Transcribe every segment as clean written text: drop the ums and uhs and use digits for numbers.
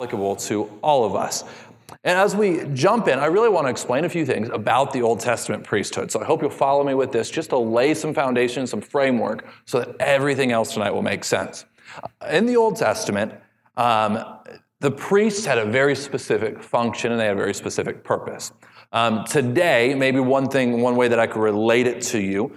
applicable to all of us. And as we jump in, I really want to explain a few things about the Old Testament priesthood. So I hope you'll follow me with this just to lay some foundation, some framework, so that everything else tonight will make sense. In the Old Testament, the priests had a very specific function and they had a very specific purpose. Today, maybe one way that I could relate it to you,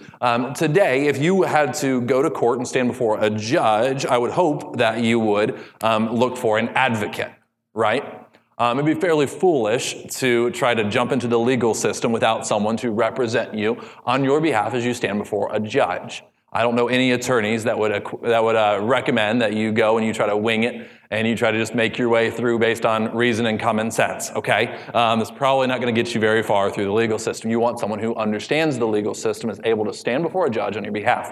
today, if you had to go to court and stand before a judge, I would hope that you would look for an advocate, right? It'd be fairly foolish to try to jump into the legal system without someone to represent you on your behalf as you stand before a judge. I don't know any attorneys that would recommend that you go and you try to wing it and you try to just make your way through based on reason and common sense, okay? That's probably not going to get you very far through the legal system. You want someone who understands the legal system, is able to stand before a judge on your behalf.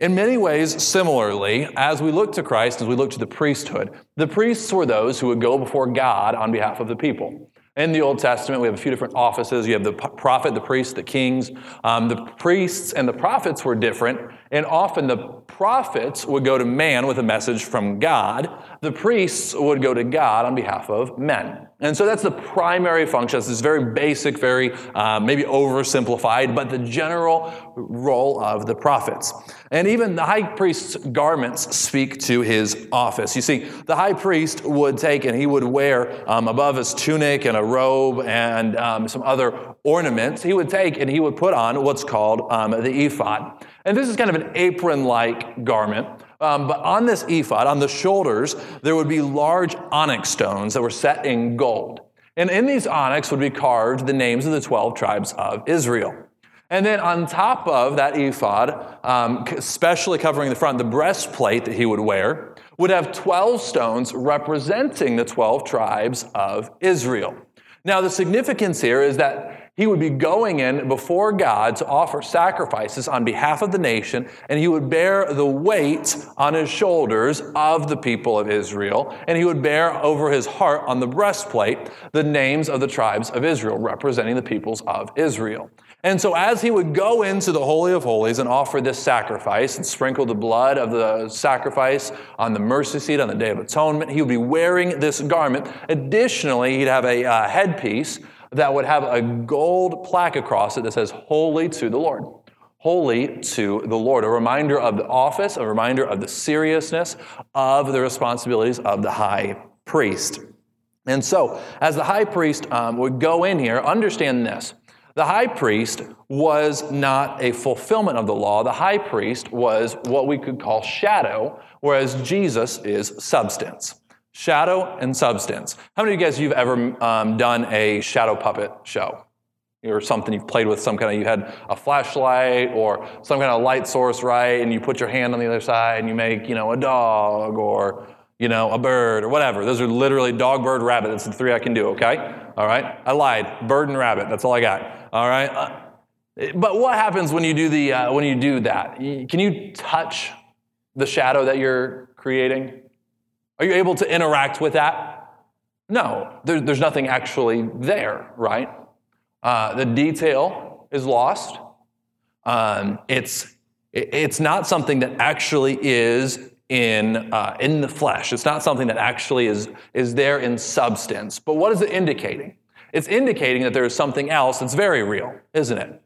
In many ways, similarly, as we look to Christ, as we look to the priesthood, the priests were those who would go before God on behalf of the people. In the Old Testament, we have a few different offices. You have the prophet, the priest, the kings. The priests and the prophets were different, and often the prophets would go to man with a message from God. The priests would go to God on behalf of men. And so that's the primary function. It's this very basic, very maybe oversimplified, but the general role of the prophets. And even the high priest's garments speak to his office. You see, the high priest would take and he would wear above his tunic and a robe and some other ornaments. He would take and he would put on what's called the ephod. And this is kind of an apron-like garment. But on this ephod, on the shoulders, there would be large onyx stones that were set in gold. And in these onyx would be carved the names of the 12 tribes of Israel. And then on top of that ephod, especially covering the front, the breastplate that he would wear, would have 12 stones representing the 12 tribes of Israel. Now, the significance here is that he would be going in before God to offer sacrifices on behalf of the nation, and he would bear the weight on his shoulders of the people of Israel, and he would bear over his heart on the breastplate the names of the tribes of Israel, representing the peoples of Israel. And so as he would go into the Holy of Holies and offer this sacrifice and sprinkle the blood of the sacrifice on the mercy seat on the Day of Atonement, he would be wearing this garment. Additionally, he'd have a headpiece that would have a gold plaque across it that says, "Holy to the Lord." Holy to the Lord. A reminder of the office, a reminder of the seriousness of the responsibilities of the high priest. And so, as the high priest would go in here, understand this. The high priest was not a fulfillment of the law. The high priest was what we could call shadow, whereas Jesus is substance. Shadow and substance. How many of you guys you've ever done a shadow puppet show? Or something you've played with, some kind of, you had a flashlight or some kind of light source, right? And you put your hand on the other side and you make, a dog or, a bird or whatever. Those are literally dog, bird, rabbit. That's the three I can do, okay? All right? I lied. Bird and rabbit. That's all I got. All right? But what happens when you do that? Can you touch the shadow that you're creating? Are you able to interact with that? No, there's nothing actually there, right? The detail is lost. It's not something that actually is in the flesh. It's not something that actually is there in substance. But what is it indicating? It's indicating that there is something else that's very real, isn't it?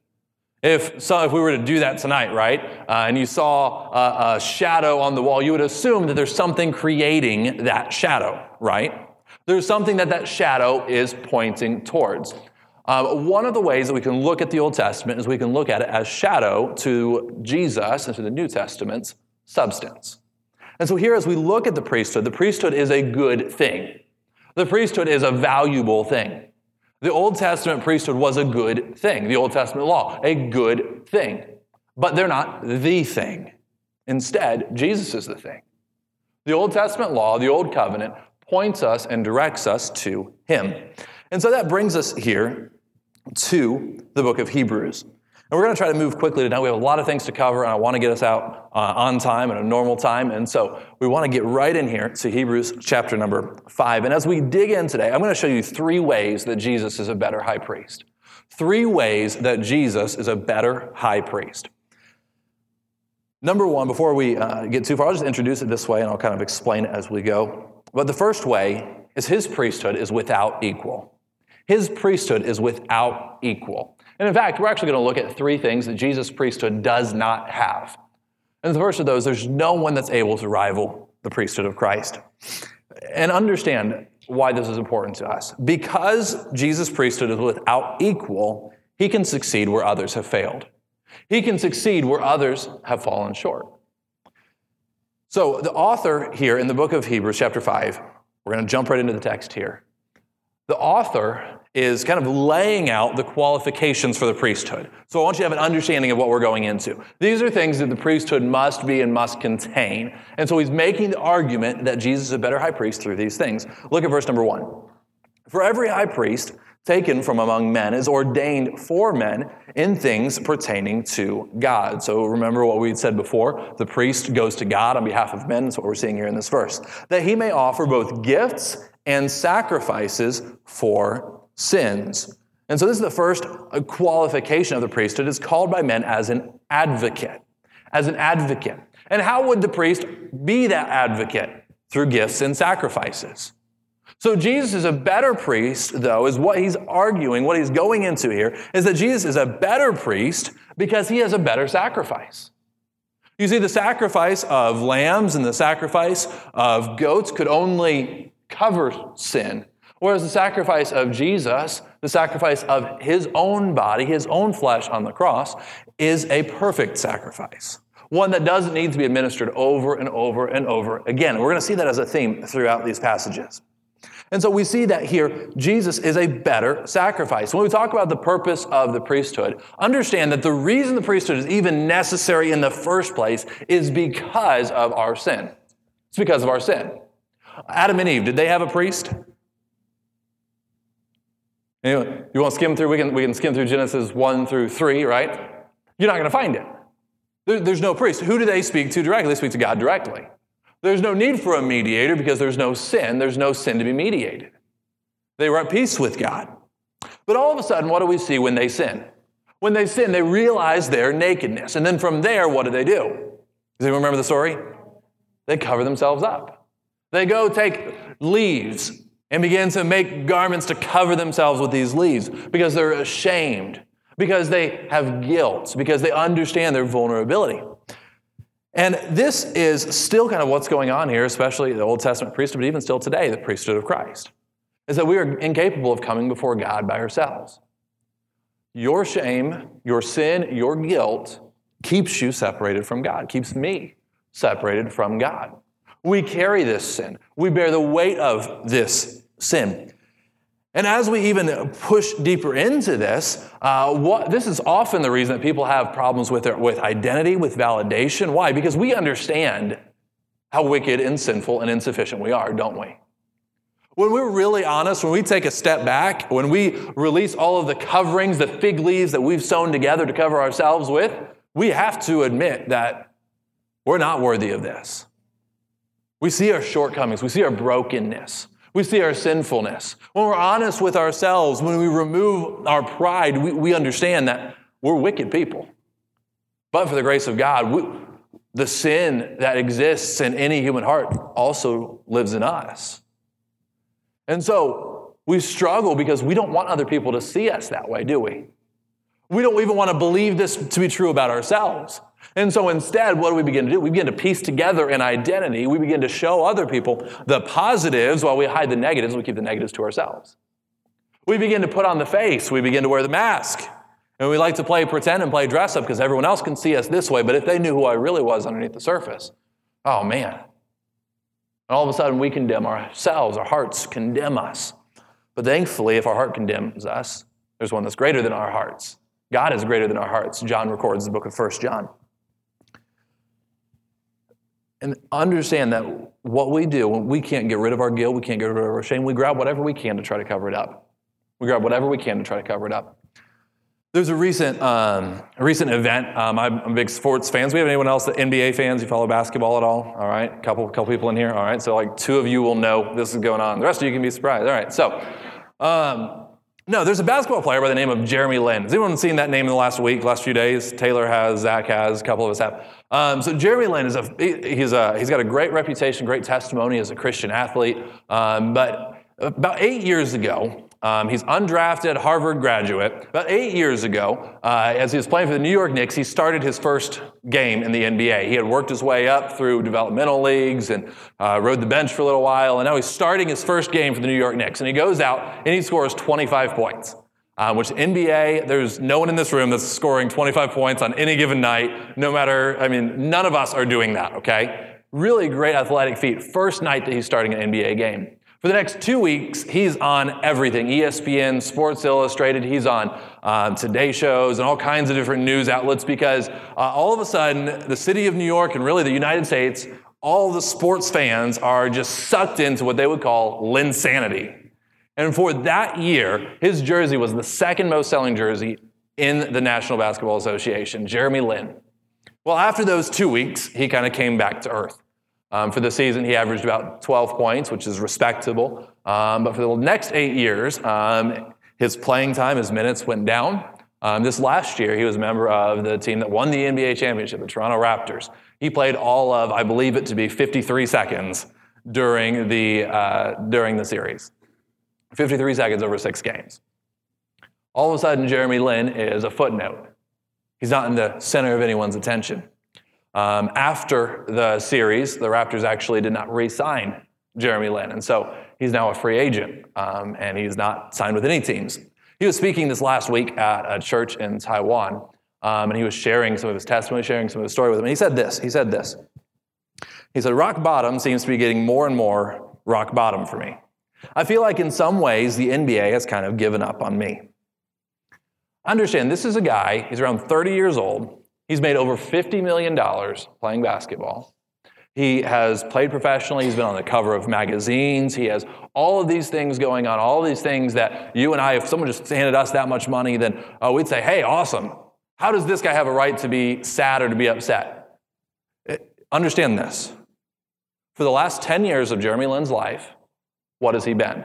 If we were to do that tonight, right, and you saw a shadow on the wall, you would assume that there's something creating that shadow, right? There's something that shadow is pointing towards. One of the ways that we can look at the Old Testament is we can look at it as shadow to Jesus and to the New Testament's substance. And so here as we look at the priesthood is a good thing. The priesthood is a valuable thing. The Old Testament priesthood was a good thing. The Old Testament law, a good thing. But they're not the thing. Instead, Jesus is the thing. The Old Testament law, the Old Covenant, points us and directs us to him. And so that brings us here to the book of Hebrews. And we're going to try to move quickly tonight. We have a lot of things to cover, and I want to get us out on time and a normal time. And so we want to get right in here to Hebrews chapter number 5. And as we dig in today, I'm going to show you three ways that Jesus is a better high priest. Three ways that Jesus is a better high priest. Number one, before we get too far, I'll just introduce it this way, and I'll kind of explain it as we go. But the first way is his priesthood is without equal. His priesthood is without equal. And in fact, we're actually going to look at three things that Jesus' priesthood does not have. And the first of those, there's no one that's able to rival the priesthood of Christ. And understand why this is important to us. Because Jesus' priesthood is without equal, he can succeed where others have failed. He can succeed where others have fallen short. So the author here in the book of Hebrews chapter 5, we're going to jump right into the text here. The author is kind of laying out the qualifications for the priesthood. So I want you to have an understanding of what we're going into. These are things that the priesthood must be and must contain. And so he's making the argument that Jesus is a better high priest through these things. Look at verse number 1. For every high priest taken from among men is ordained for men in things pertaining to God. So remember what we had said before. The priest goes to God on behalf of men. That's what we're seeing here in this verse. That he may offer both gifts and sacrifices for sins. And so this is the first qualification of the priesthood. It's called by men as an advocate. As an advocate. And how would the priest be that advocate? Through gifts and sacrifices. So Jesus is a better priest, though, is what he's arguing, what he's going into here, is that Jesus is a better priest because he has a better sacrifice. You see, the sacrifice of lambs and the sacrifice of goats could only cover sin, whereas the sacrifice of Jesus, the sacrifice of his own body, his own flesh on the cross, is a perfect sacrifice. One that doesn't need to be administered over and over and over again. We're going to see that as a theme throughout these passages. And so we see that here, Jesus is a better sacrifice. When we talk about the purpose of the priesthood, understand that the reason the priesthood is even necessary in the first place is because of our sin. It's because of our sin. Adam and Eve, did they have a priest? Anyway, you want to skim through? We can skim through Genesis 1 through 3, right? You're not going to find it. There's no priest. Who do they speak to directly? They speak to God directly. There's no need for a mediator because there's no sin. There's no sin to be mediated. They were at peace with God. But all of a sudden, what do we see when they sin? When they sin, they realize their nakedness. And then from there, what do? Does anyone remember the story? They cover themselves up. They go take leaves and begin to make garments to cover themselves with these leaves because they're ashamed, because they have guilt, because they understand their vulnerability. And this is still kind of what's going on here, especially the Old Testament priesthood, but even still today, the priesthood of Christ, is that we are incapable of coming before God by ourselves. Your shame, your sin, your guilt keeps you separated from God, keeps me separated from God. We carry this sin. We bear the weight of this sin. And as we even push deeper into this, this is often the reason that people have problems with identity, with validation. Why? Because we understand how wicked and sinful and insufficient we are, don't we? When we're really honest, when we take a step back, when we release all of the coverings, the fig leaves that we've sewn together to cover ourselves with, we have to admit that we're not worthy of this. We see our shortcomings. We see our brokenness. We see our sinfulness. When we're honest with ourselves, when we remove our pride, we understand that we're wicked people. But for the grace of God, the sin that exists in any human heart also lives in us. And so we struggle because we don't want other people to see us that way, do we? We don't even want to believe this to be true about ourselves. And so instead, what do we begin to do? We begin to piece together an identity. We begin to show other people the positives while we hide the negatives. We keep the negatives to ourselves. We begin to put on the face. We begin to wear the mask. And we like to play pretend and play dress up because everyone else can see us this way. But if they knew who I really was underneath the surface, oh man. And all of a sudden, we condemn ourselves. Our hearts condemn us. But thankfully, if our heart condemns us, there's one that's greater than our hearts. God is greater than our hearts. John records in the book of 1 John. And understand that what we do, when we can't get rid of our guilt, we can't get rid of our shame, we grab whatever we can to try to cover it up. There's a recent event. I'm big sports fans. We have anyone else, NBA fans? You follow basketball at all? All right, a couple people in here. All right, so like two of you will know this is going on. The rest of you can be surprised. All right, so there's a basketball player by the name of Jeremy Lin. Has anyone seen that name in the last few days? Taylor has, Zach has, a couple of us have. So Jeremy Lin he's got a great reputation, great testimony as a Christian athlete. But About 8 years ago, he's undrafted Harvard graduate. About 8 years ago, as he was playing for the New York Knicks, he started his first game in the NBA. He had worked his way up through developmental leagues and rode the bench for a little while, and now he's starting his first game for the New York Knicks. And he goes out and he scores 25 points, which NBA, there's no one in this room that's scoring 25 points on any given night, no matter, I mean, none of us are doing that, okay? Really great athletic feat. First night that he's starting an NBA game. For the next 2 weeks, he's on everything. ESPN, Sports Illustrated, he's on Today shows and all kinds of different news outlets because all of a sudden, the city of New York and really the United States, all the sports fans are just sucked into what they would call Linsanity. And for that year, his jersey was the second most selling jersey in the National Basketball Association, Jeremy Lin. Well, after those 2 weeks, he kind of came back to earth. For the season, he averaged about 12 points, which is respectable. But for the next 8 years, his playing time, his minutes went down. This last year, he was a member of the team that won the NBA championship, the Toronto Raptors. He played all of, I believe it to be 53 seconds during the series. 53 seconds over 6 games. All of a sudden, Jeremy Lin is a footnote. He's not in the center of anyone's attention. After the series, the Raptors actually did not re-sign Jeremy Lin, and so he's now a free agent, and he's not signed with any teams. He was speaking this last week at a church in Taiwan, and he was sharing some of his testimony, sharing some of his story with him, and he said this. He said, rock bottom seems to be getting more and more rock bottom for me. I feel like in some ways the NBA has kind of given up on me. Understand, this is a guy, he's around 30 years old. He's made over $50 million playing basketball. He has played professionally. He's been on the cover of magazines. He has all of these things going on, all these things that you and I, if someone just handed us that much money, then we'd say, hey, awesome. How does this guy have a right to be sad or to be upset? Understand this. For the last 10 years of Jeremy Lin's life, what has he been?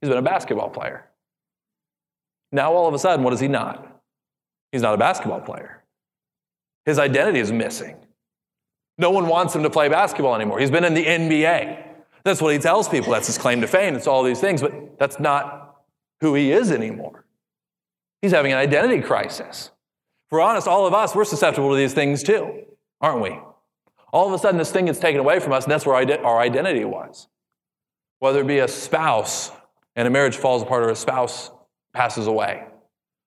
He's been a basketball player. Now, all of a sudden, what is he not? He's not a basketball player. His identity is missing. No one wants him to play basketball anymore. He's been in the NBA. That's what he tells people. That's his claim to fame. It's all these things, but that's not who he is anymore. He's having an identity crisis. If we're honest, all of us, we're susceptible to these things too, aren't we? All of a sudden, this thing gets taken away from us, and that's where our identity was. Whether it be a spouse and a marriage falls apart or a spouse passes away,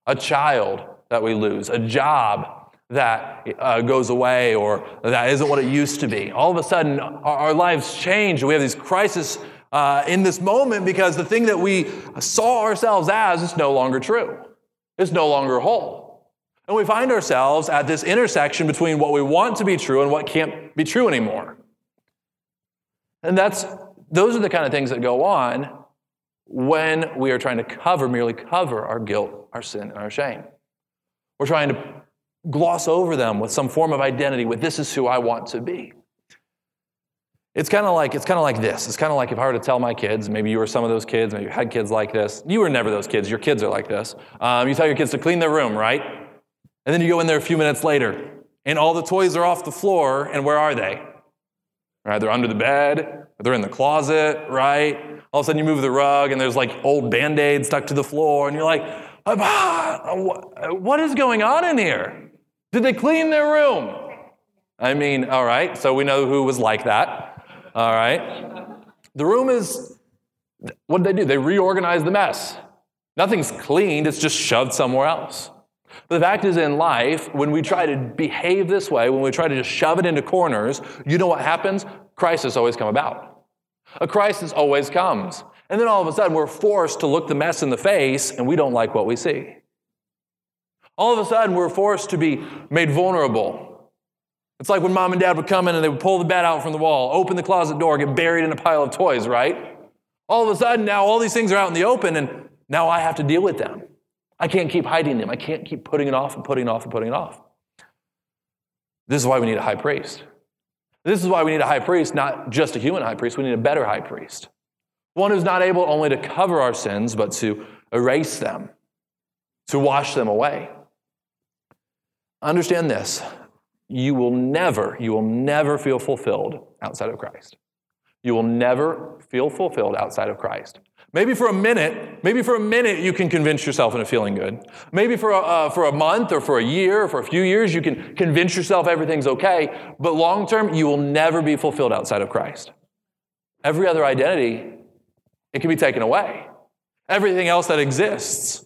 a child that we lose, a job that goes away or that isn't what it used to be. All of a sudden, our lives change. We have these crises in this moment because the thing that we saw ourselves as is no longer true. It's no longer whole. And we find ourselves at this intersection between what we want to be true and what can't be true anymore. And those are the kind of things that go on when we are trying to merely cover our guilt, our sin, and our shame. We're trying to gloss over them with some form of identity, with this is who I want to be. It's kind of like this. It's kind of like if I were to tell my kids, maybe you were some of those kids, maybe you had kids like this. You were never those kids. Your kids are like this. You tell your kids to clean their room, right? And then you go in there a few minutes later, and all the toys are off the floor, and where are they? Right, they're under the bed, or they're in the closet, right? All of a sudden you move the rug, and there's like old Band-Aids stuck to the floor, and you're like, what is going on in here? Did they clean their room? I mean, all right, so we know who was like that. All right. The room is, what did they do? They reorganized the mess. Nothing's cleaned, it's just shoved somewhere else. But the fact is in life, when we try to behave this way, when we try to just shove it into corners, you know what happens? Crisis always come about. A crisis always comes. And then all of a sudden, we're forced to look the mess in the face, and we don't like what we see. All of a sudden, we're forced to be made vulnerable. It's like when mom and dad would come in and they would pull the bed out from the wall, open the closet door, get buried in a pile of toys, right? All of a sudden, now all these things are out in the open, and now I have to deal with them. I can't keep hiding them. I can't keep putting it off and putting it off and putting it off. This is why we need a high priest. This is why we need a high priest, not just a human high priest. We need a better high priest. One who's not able only to cover our sins, but to erase them, to wash them away. Understand this. You will never feel fulfilled outside of Christ. You will never feel fulfilled outside of Christ. Maybe for a minute you can convince yourself into feeling good. Maybe for a month or for a year or for a few years you can convince yourself everything's okay, but long term you will never be fulfilled outside of Christ. Every other identity, it can be taken away. Everything else that exists,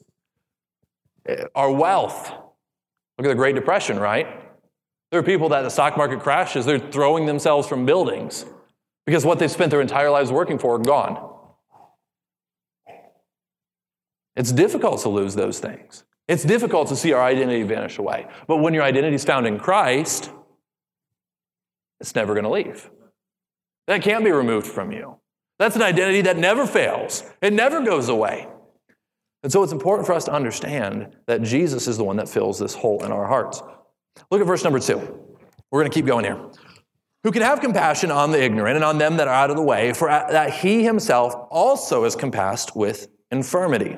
our wealth. Look at the Great Depression, right? There are people that the stock market crashes, they're throwing themselves from buildings because what they've spent their entire lives working for are gone. It's difficult to lose those things. It's difficult to see our identity vanish away. But when your identity is found in Christ, it's never going to leave. That can't be removed from you. That's an identity that never fails. It never goes away. And so it's important for us to understand that Jesus is the one that fills this hole in our hearts. Look at verse number 2. We're going to keep going here. Who can have compassion on the ignorant and on them that are out of the way, for that he himself also is compassed with infirmity.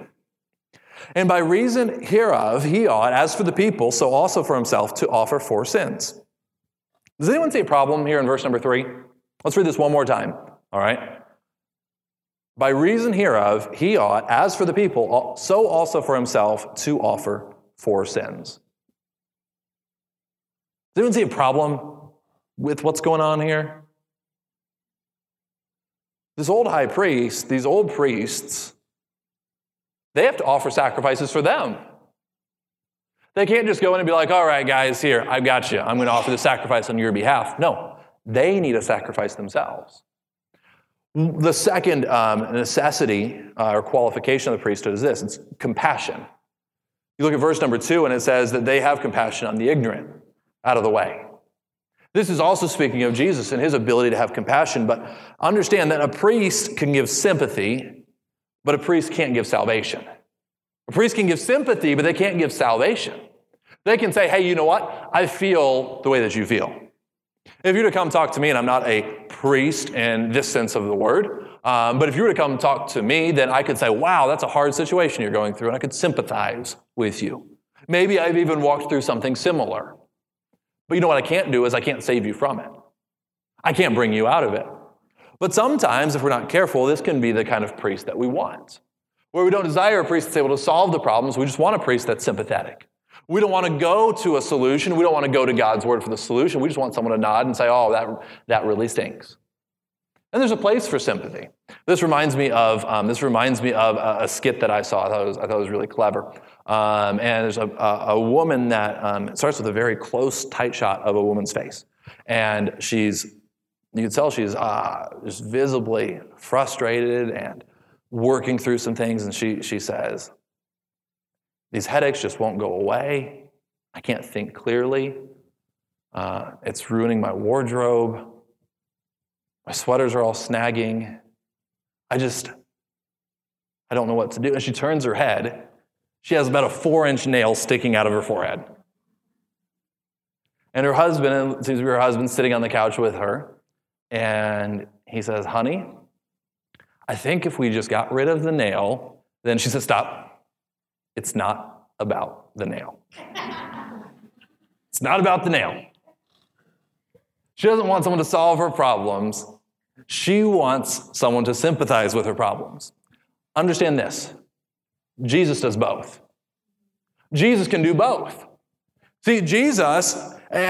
And by reason hereof, he ought, as for the people, so also for himself, to offer for sins. Does anyone see a problem here in verse number 3? Let's read this one more time, all right? By reason hereof, he ought, as for the people, so also for himself, to offer for sins. Does anyone see a problem with what's going on here? This old high priest, these old priests, they have to offer sacrifices for them. They can't just go in and be like, all right, guys, here, I've got you. I'm going to offer the sacrifice on your behalf. No, they need a sacrifice themselves. The second necessity or qualification of the priesthood is this. It's compassion. You look at verse number 2, and it says that they have compassion on the ignorant, out of the way. This is also speaking of Jesus and his ability to have compassion, but understand that a priest can give sympathy, but a priest can't give salvation. A priest can give sympathy, but they can't give salvation. They can say, hey, you know what? I feel the way that you feel. If you were to come talk to me, and I'm not a priest in this sense of the word, but if you were to come talk to me, then I could say, wow, that's a hard situation you're going through, and I could sympathize with you. Maybe I've even walked through something similar. But you know what I can't do is I can't save you from it. I can't bring you out of it. But sometimes, if we're not careful, this can be the kind of priest that we want, where we don't desire a priest that's able to solve the problems. We just want a priest that's sympathetic. We don't want to go to a solution. We don't want to go to God's word for the solution. We just want someone to nod and say, oh, that really stinks. And there's a place for sympathy. This reminds me of a skit that I saw. I thought it was really clever. And there's a woman that it starts with a very close, tight shot of a woman's face, and you can tell she's just visibly frustrated and working through some things. And she says, "These headaches just won't go away. I can't think clearly. It's ruining my wardrobe. My sweaters are all snagging. I don't know what to do." And she turns her head. She has about a 4-inch nail sticking out of her forehead. And her husband, it seems to be her husband, sitting on the couch with her. And he says, "Honey, I think if we just got rid of the nail," then she says, "Stop. It's not about the nail." It's not about the nail. She doesn't want someone to solve her problems. She wants someone to sympathize with her problems. Understand this. Jesus does both. Jesus can do both. See, Jesus,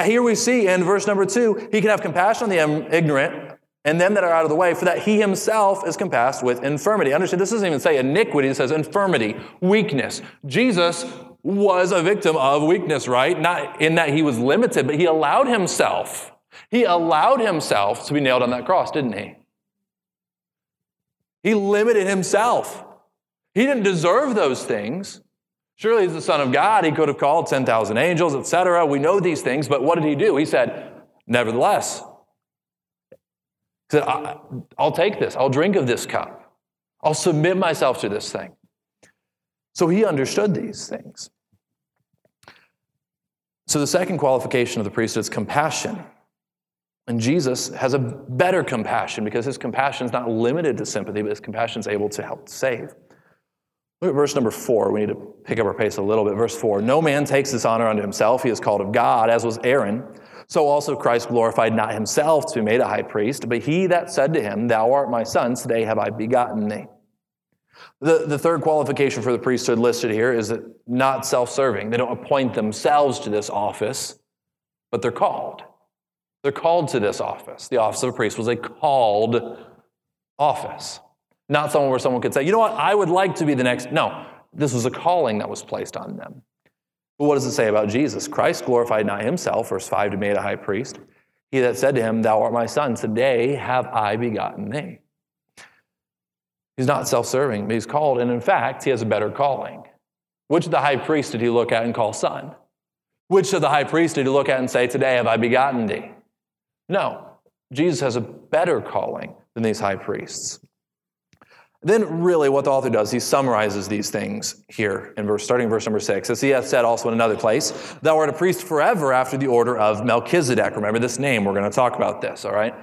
here we see in verse number 2, he can have compassion on the ignorant and them that are out of the way, for that he himself is compassed with infirmity. Understand, this doesn't even say iniquity. It says infirmity, weakness. Jesus was a victim of weakness, right? Not in that he was limited, but he allowed himself. He allowed himself to be nailed on that cross, didn't he? He limited himself. He didn't deserve those things. Surely he's the Son of God. He could have called 10,000 angels, etc. We know these things, but what did he do? He said, nevertheless. He said, I'll take this. I'll drink of this cup. I'll submit myself to this thing. So he understood these things. So the second qualification of the priesthood is compassion. And Jesus has a better compassion because his compassion is not limited to sympathy, but his compassion is able to help save. Look at verse number 4. We need to pick up our pace a little bit. Verse 4, "No man takes this honor unto himself. He is called of God, as was Aaron. So also Christ glorified not himself to be made a high priest, but he that said to him, Thou art my son, today have I begotten thee. The third qualification for the priesthood listed here is that not self-serving. They don't appoint themselves to this office, but they're called. They're called to this office. The office of a priest was a called office. Not someone where someone could say, you know what, I would like to be the next. No, this was a calling that was placed on them. But what does it say about Jesus? Christ glorified not himself, verse 5, to be made a high priest. He that said to him, Thou art my son, today have I begotten thee. He's not self-serving, but he's called. And in fact, he has a better calling. Which of the high priests did he look at and call son? Which of the high priests did he look at and say, Today have I begotten thee? No, Jesus has a better calling than these high priests. Then really what the author does, he summarizes these things here, starting in verse number 6. As he hath said also in another place, Thou art a priest forever after the order of Melchizedek. Remember this name, we're going to talk about this, all right?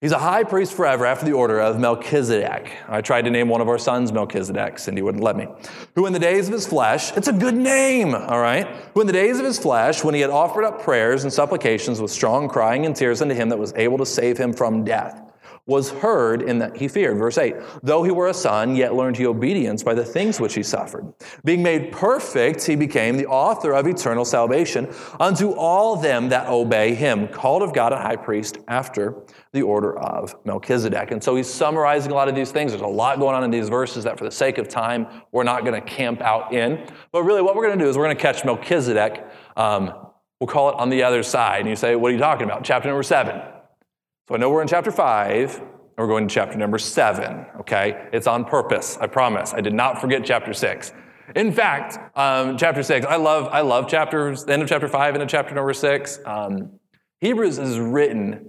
He's a high priest forever after the order of Melchizedek. I tried to name one of our sons Melchizedek, Cindy wouldn't let me. Who in the days of his flesh, it's a good name, all right? Who in the days of his flesh, when he had offered up prayers and supplications with strong crying and tears unto him that was able to save him from death, was heard in that he feared. Verse 8, though he were a son, yet learned he obedience by the things which he suffered. Being made perfect, he became the author of eternal salvation unto all them that obey him, called of God a high priest after the order of Melchizedek. And so he's summarizing a lot of these things. There's a lot going on in these verses that for the sake of time, we're not going to camp out in. But really what we're going to do is we're going to catch Melchizedek. We'll call it on the other side. And you say, what are you talking about? Chapter number 7. So I know we're in chapter 5, and we're going to chapter number 7, okay? It's on purpose, I promise. I did not forget chapter 6. In fact, chapter 6, I love chapters, the end of chapter 5, end of chapter number 6. Hebrews is written,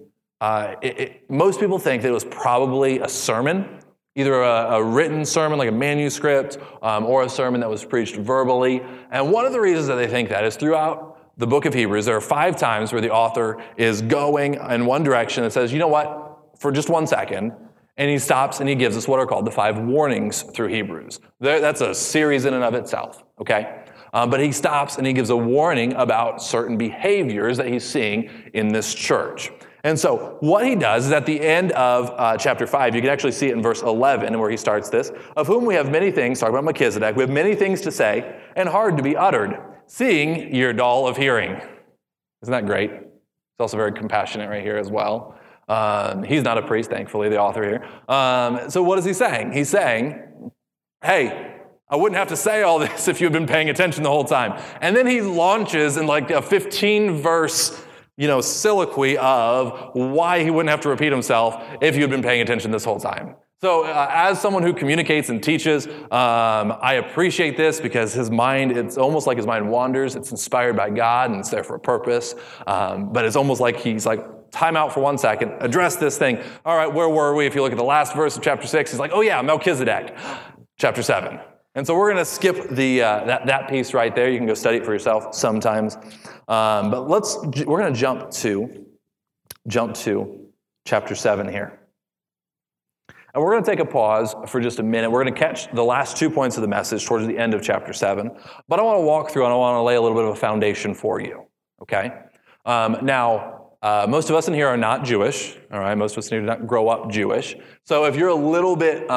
most people think that it was probably a sermon, either a written sermon, like a manuscript, or a sermon that was preached verbally. And one of the reasons that they think that is throughout the book of Hebrews, there are 5 times where the author is going in one direction and says, you know what, for just 1 second, and he stops and he gives us what are called the 5 warnings through Hebrews. That's a series in and of itself, okay? But he stops and he gives a warning about certain behaviors that he's seeing in this church. And so what he does is at the end of chapter 5, you can actually see it in verse 11 where he starts this, of whom we have many things, talking about Melchizedek, we have many things to say and hard to be uttered, seeing you're dull of hearing. Isn't that great? It's also very compassionate right here as well. He's not a priest, thankfully, the author here. So what is he saying? He's saying, hey, I wouldn't have to say all this if you had been paying attention the whole time. And then he launches in like a 15-verse soliloquy of why he wouldn't have to repeat himself if you'd been paying attention this whole time. So as someone who communicates and teaches, I appreciate this because his mind, it's almost like his mind wanders. It's inspired by God and it's there for a purpose. But it's almost like he's like, time out for 1 second, address this thing. All right, where were we? If you look at the last verse of chapter 6, he's like, oh yeah, Melchizedek, chapter 7. And so we're going to skip that piece right there. You can go study it for yourself sometimes. But we're going to jump to chapter 7 here. And we're going to take a pause for just a minute. We're going to catch the last 2 points of the message towards the end of chapter 7. But I want to walk through and I want to lay a little bit of a foundation for you, okay? Most of us in here are not Jewish, all right? Most of us in here did not grow up Jewish. So if you're a little bit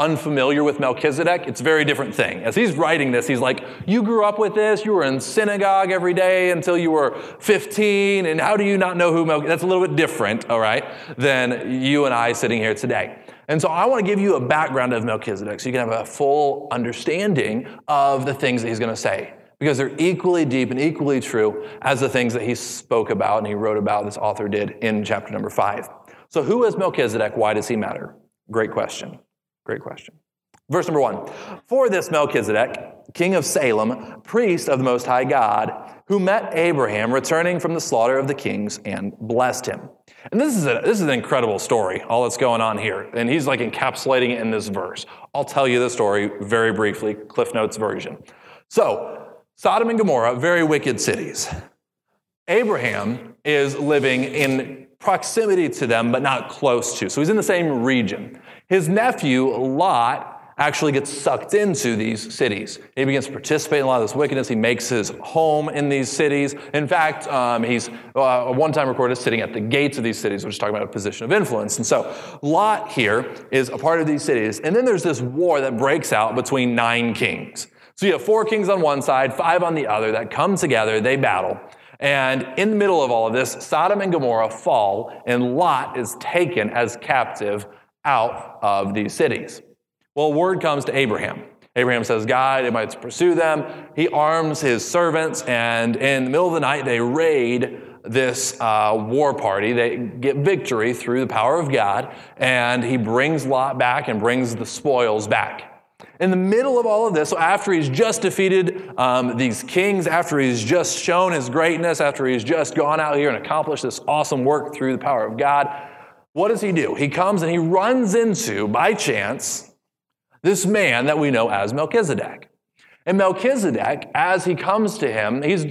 unfamiliar with Melchizedek, it's a very different thing. As he's writing this, he's like, you grew up with this, you were in synagogue every day until you were 15, and how do you not know who Melchizedek is? That's a little bit different, all right, than you and I sitting here today. And so I want to give you a background of Melchizedek so you can have a full understanding of the things that he's going to say, because they're equally deep and equally true as the things that he spoke about and he wrote about, this author did in chapter number 5. So who is Melchizedek? Why does he matter? Great question. Verse number 1. For this Melchizedek, king of Salem, priest of the Most High God, who met Abraham returning from the slaughter of the kings and blessed him. And this is an incredible story, all that's going on here. And he's like encapsulating it in this verse. I'll tell you the story very briefly, Cliff Notes version. So, Sodom and Gomorrah, very wicked cities. Abraham is living in proximity to them, but not close to. So he's in the same region. His nephew, Lot, actually gets sucked into these cities. He begins to participate in a lot of this wickedness. He makes his home in these cities. In fact, he's one time recorded sitting at the gates of these cities, which is talking about a position of influence. And so Lot here is a part of these cities. And then there's this war that breaks out between 9 kings. So you have 4 kings on one side, 5 on the other that come together, they battle. And in the middle of all of this, Sodom and Gomorrah fall, and Lot is taken as captive out of these cities. Well, word comes to Abraham. Abraham says, God, it might pursue them. He arms his servants, and in the middle of the night, they raid this war party. They get victory through the power of God, and he brings Lot back and brings the spoils back. In the middle of all of this, so after he's just defeated these kings, after he's just shown his greatness, after he's just gone out here and accomplished this awesome work through the power of God, what does he do? He comes and he runs into, by chance, this man that we know as Melchizedek. And Melchizedek, as he comes to him, he's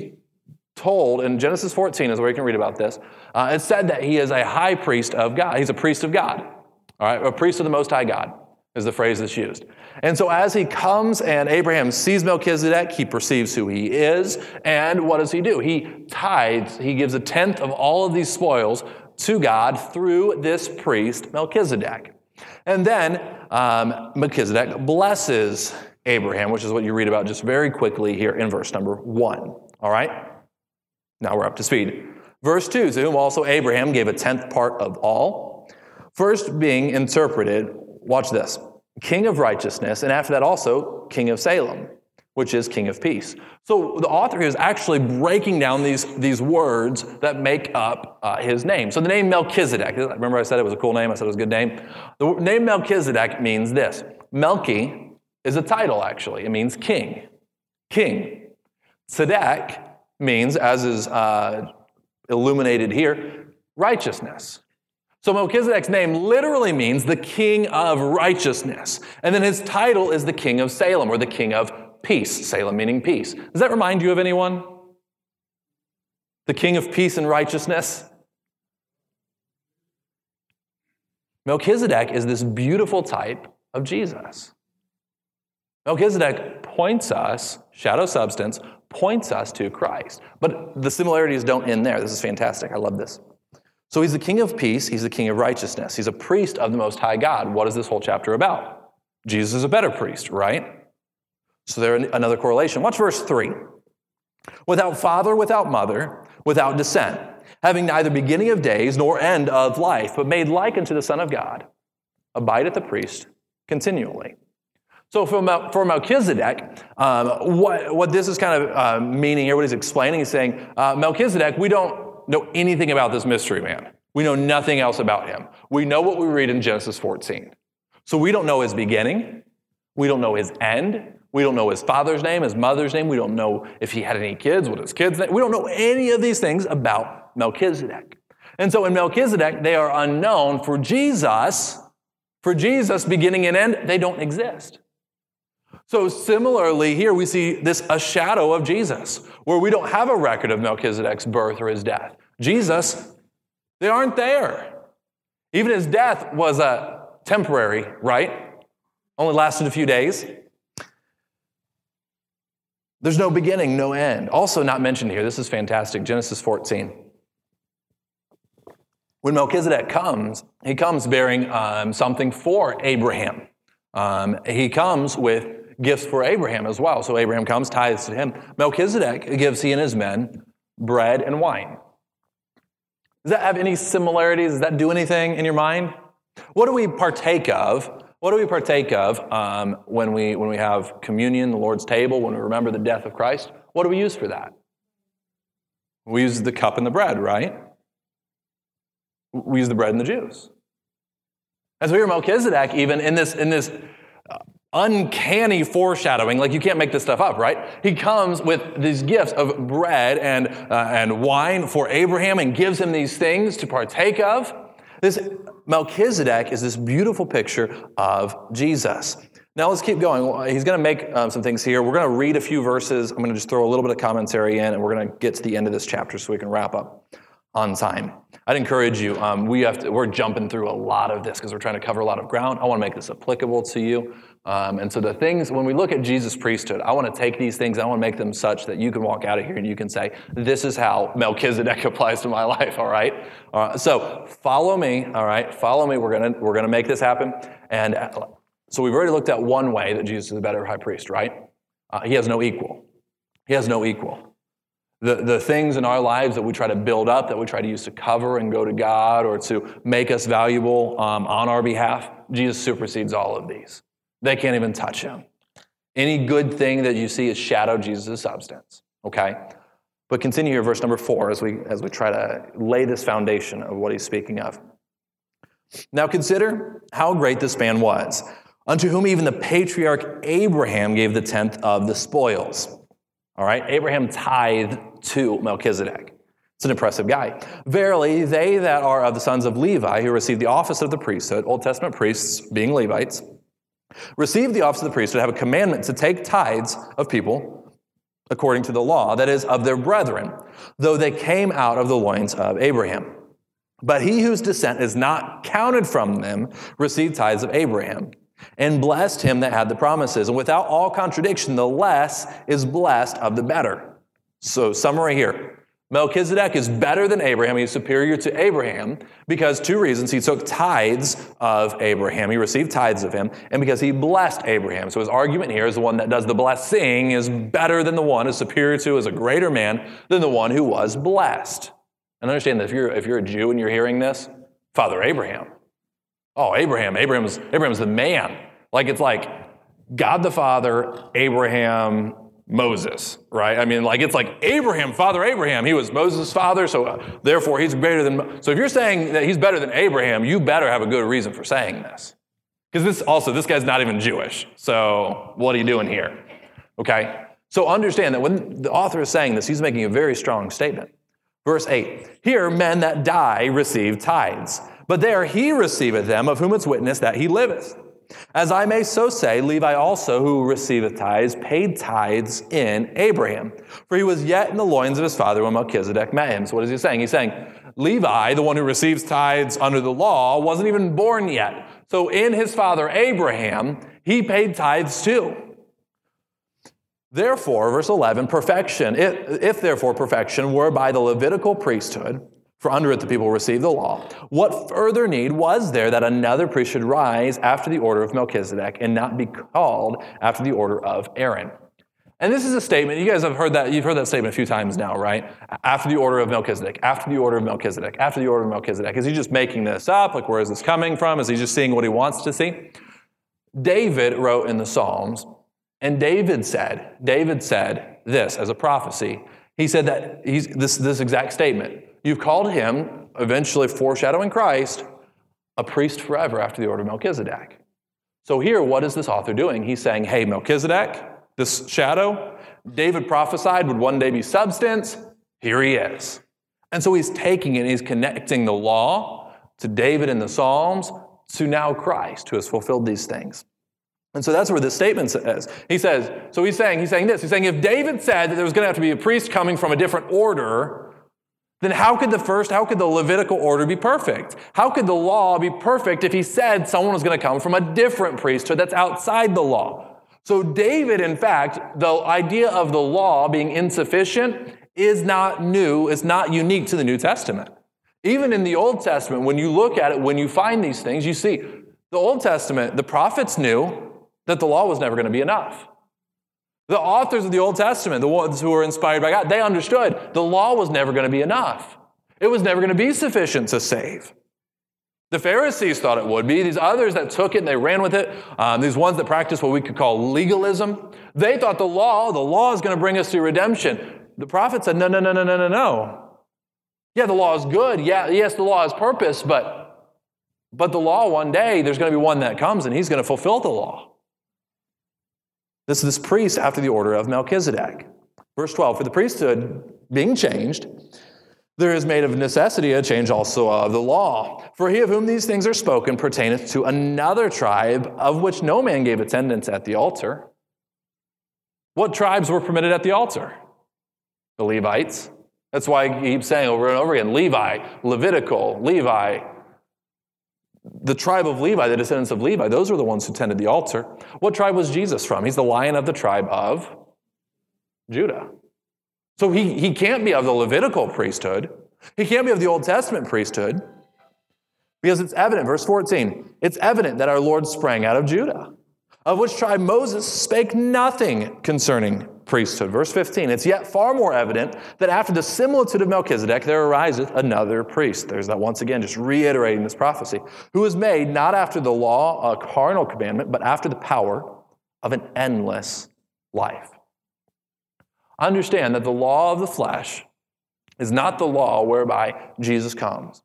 told, in Genesis 14 is where you can read about this, it's said that he is a high priest of God. He's a priest of God, all right, a priest of the Most High God is the phrase that's used. And so as he comes and Abraham sees Melchizedek, he perceives who he is, and what does he do? He tithes, he gives a tenth of all of these spoils to God through this priest, Melchizedek. And then Melchizedek blesses Abraham, which is what you read about just very quickly here in verse number 1. All right? Now we're up to speed. Verse 2, to whom also Abraham gave a tenth part of all, first being interpreted, watch this, king of righteousness, and after that also king of Salem, which is king of peace. So the author here is actually breaking down these words that make up his name. So the name Melchizedek, remember I said it was a cool name, I said it was a good name. The name Melchizedek means this. Melchi is a title, actually. It means king. King. Tzedek means, as is illuminated here, righteousness. So Melchizedek's name literally means the king of righteousness. And then his title is the king of Salem, or the king of peace. Salem meaning peace. Does that remind you of anyone? The king of peace and righteousness? Melchizedek is this beautiful type of Jesus. Melchizedek points us, shadow substance, points us to Christ. But the similarities don't end there. This is fantastic. I love this. So he's the king of peace. He's the king of righteousness. He's a priest of the Most High God. What is this whole chapter about? Jesus is a better priest, right? So there's another correlation. Watch verse 3. Without father, without mother, without descent, having neither beginning of days nor end of life, but made like unto the Son of God, abideth the priest continually. So for Melchizedek, what this is kind of meaning here, what he's explaining, he's saying, Melchizedek, we don't know anything about this mystery man. We know nothing else about him. We know what we read in Genesis 14. So we don't know his beginning. We don't know his end. We don't know his father's name, his mother's name. We don't know if he had any kids, what his kids' name. We don't know any of these things about Melchizedek. And so in Melchizedek, they are unknown. For Jesus, beginning and end, they don't exist. So similarly here, we see this a shadow of Jesus, where we don't have a record of Melchizedek's birth or his death. Jesus, they aren't there. Even his death was a temporary, right? Only lasted a few days. There's no beginning, no end. Also not mentioned here, this is fantastic, Genesis 14. When Melchizedek comes, he comes bearing something for Abraham. He comes with gifts for Abraham as well. So Abraham comes, tithes to him. Melchizedek gives he and his men bread and wine. Does that have any similarities? Does that do anything in your mind? What do we partake of? What do we partake of when we have communion, the Lord's table, when we remember the death of Christ? What do we use for that? We use the cup and the bread, right? We use the bread and the juice. As we hear Melchizedek, even in this uncanny foreshadowing, like you can't make this stuff up, right? He comes with these gifts of bread and wine for Abraham and gives him these things to partake of. This Melchizedek is this beautiful picture of Jesus. Now let's keep going. He's going to make some things here. We're going to read a few verses. I'm going to just throw a little bit of commentary in, and we're going to get to the end of this chapter so we can wrap up on time. I'd encourage you, we're jumping through a lot of this because we're trying to cover a lot of ground. I want to make this applicable to you. And so the things, when we look at Jesus' priesthood, I want to take these things, I want to make them such that you can walk out of here and you can say, this is how Melchizedek applies to my life, all right? So follow me, all right? Follow me. We're gonna make this happen. And so we've already looked at one way that Jesus is the better high priest, right? He has no equal. He has no equal. The things in our lives that we try to build up, that we try to use to cover and go to God or to make us valuable on our behalf, Jesus supersedes all of these. They can't even touch him. Any good thing that you see is shadow Jesus' substance, okay? But continue here, verse number 4, as we try to lay this foundation of what he's speaking of. Now consider how great this man was, unto whom even the patriarch Abraham gave the tenth of the spoils. All right, Abraham tithed to Melchizedek. It's an impressive guy. Verily, they that are of the sons of Levi, who receive the office of the priesthood, Old Testament priests, being Levites, receive the office of the priesthood, have a commandment to take tithes of people according to the law, that is, of their brethren, though they came out of the loins of Abraham. But he whose descent is not counted from them received tithes of Abraham, and blessed him that had the promises. And without all contradiction, the less is blessed of the better. So summary here. Melchizedek is better than Abraham. He's superior to Abraham because two reasons. He took tithes of Abraham. He received tithes of him, and because he blessed Abraham. So his argument here is the one that does the blessing is better than the one, is superior to, is a greater man than the one who was blessed. And understand that if you're a Jew and you're hearing this, Father Abraham. Oh, Abraham's the man. Like, it's like God the Father, Abraham, Moses, right? I mean, like, it's like Abraham, Father Abraham. He was Moses' father, so therefore he's greater than... So if you're saying that he's better than Abraham, you better have a good reason for saying this. Because this guy's not even Jewish. So what are you doing here? Okay? So understand that when the author is saying this, he's making a very strong statement. Verse 8, here men that die receive tithes. But there he receiveth them, of whom it's witness that he liveth. As I may so say, Levi also, who receiveth tithes, paid tithes in Abraham. For he was yet in the loins of his father when Melchizedek met him. So what is he saying? He's saying, Levi, the one who receives tithes under the law, wasn't even born yet. So in his father Abraham, he paid tithes too. Therefore, verse 11, perfection, if therefore perfection were by the Levitical priesthood, for under it the people received the law. What further need was there that another priest should rise after the order of Melchizedek and not be called after the order of Aaron? And this is a statement, you guys have heard that, you've heard that statement a few times now, right? After the order of Melchizedek, after the order of Melchizedek, after the order of Melchizedek. Is he just making this up? Like, where is this coming from? Is he just seeing what he wants to see? David wrote in the Psalms, and David said this as a prophecy. He said that, this exact statement, you've called him, eventually foreshadowing Christ, a priest forever after the order of Melchizedek. So here, what is this author doing? He's saying, hey, Melchizedek, this shadow, David prophesied would one day be substance. Here he is. And so he's taking it, he's connecting the law to David in the Psalms to now Christ, who has fulfilled these things. And so that's where this statement is. He says, so he's saying if David said that there was going to have to be a priest coming from a different order, then how could the Levitical order be perfect? How could the law be perfect if he said someone was going to come from a different priesthood that's outside the law? So David, in fact, the idea of the law being insufficient is not new. It's not unique to the New Testament. Even in the Old Testament, when you look at it, when you find these things, you see the Old Testament, the prophets knew that the law was never going to be enough. The authors of the Old Testament, the ones who were inspired by God, they understood the law was never going to be enough. It was never going to be sufficient to save. The Pharisees thought it would be. These others that took it and they ran with it, these ones that practiced what we could call legalism, they thought the law is going to bring us to redemption. The prophet said, no. Yeah, the law is good. Yeah, yes, the law has purpose, but the law one day, there's going to be one that comes and he's going to fulfill the law. This is this priest after the order of Melchizedek. Verse 12, for the priesthood being changed, there is made of necessity a change also of the law. For he of whom these things are spoken pertaineth to another tribe, of which no man gave attendance at the altar. What tribes were permitted at the altar? The Levites. That's why he keeps saying over and over again, Levi, Levitical, Levi. The tribe of Levi, the descendants of Levi, those were the ones who tended the altar. What tribe was Jesus from? He's the Lion of the tribe of Judah. So he can't be of the Levitical priesthood. He can't be of the Old Testament priesthood, because it's evident, verse 14, it's evident that our Lord sprang out of Judah, of which tribe Moses spake nothing concerning priesthood. Verse 15, it's yet far more evident that after the similitude of Melchizedek, there ariseth another priest. There's that once again, just reiterating this prophecy, who was made not after the law, a carnal commandment, but after the power of an endless life. Understand that the law of the flesh is not the law whereby Jesus comes,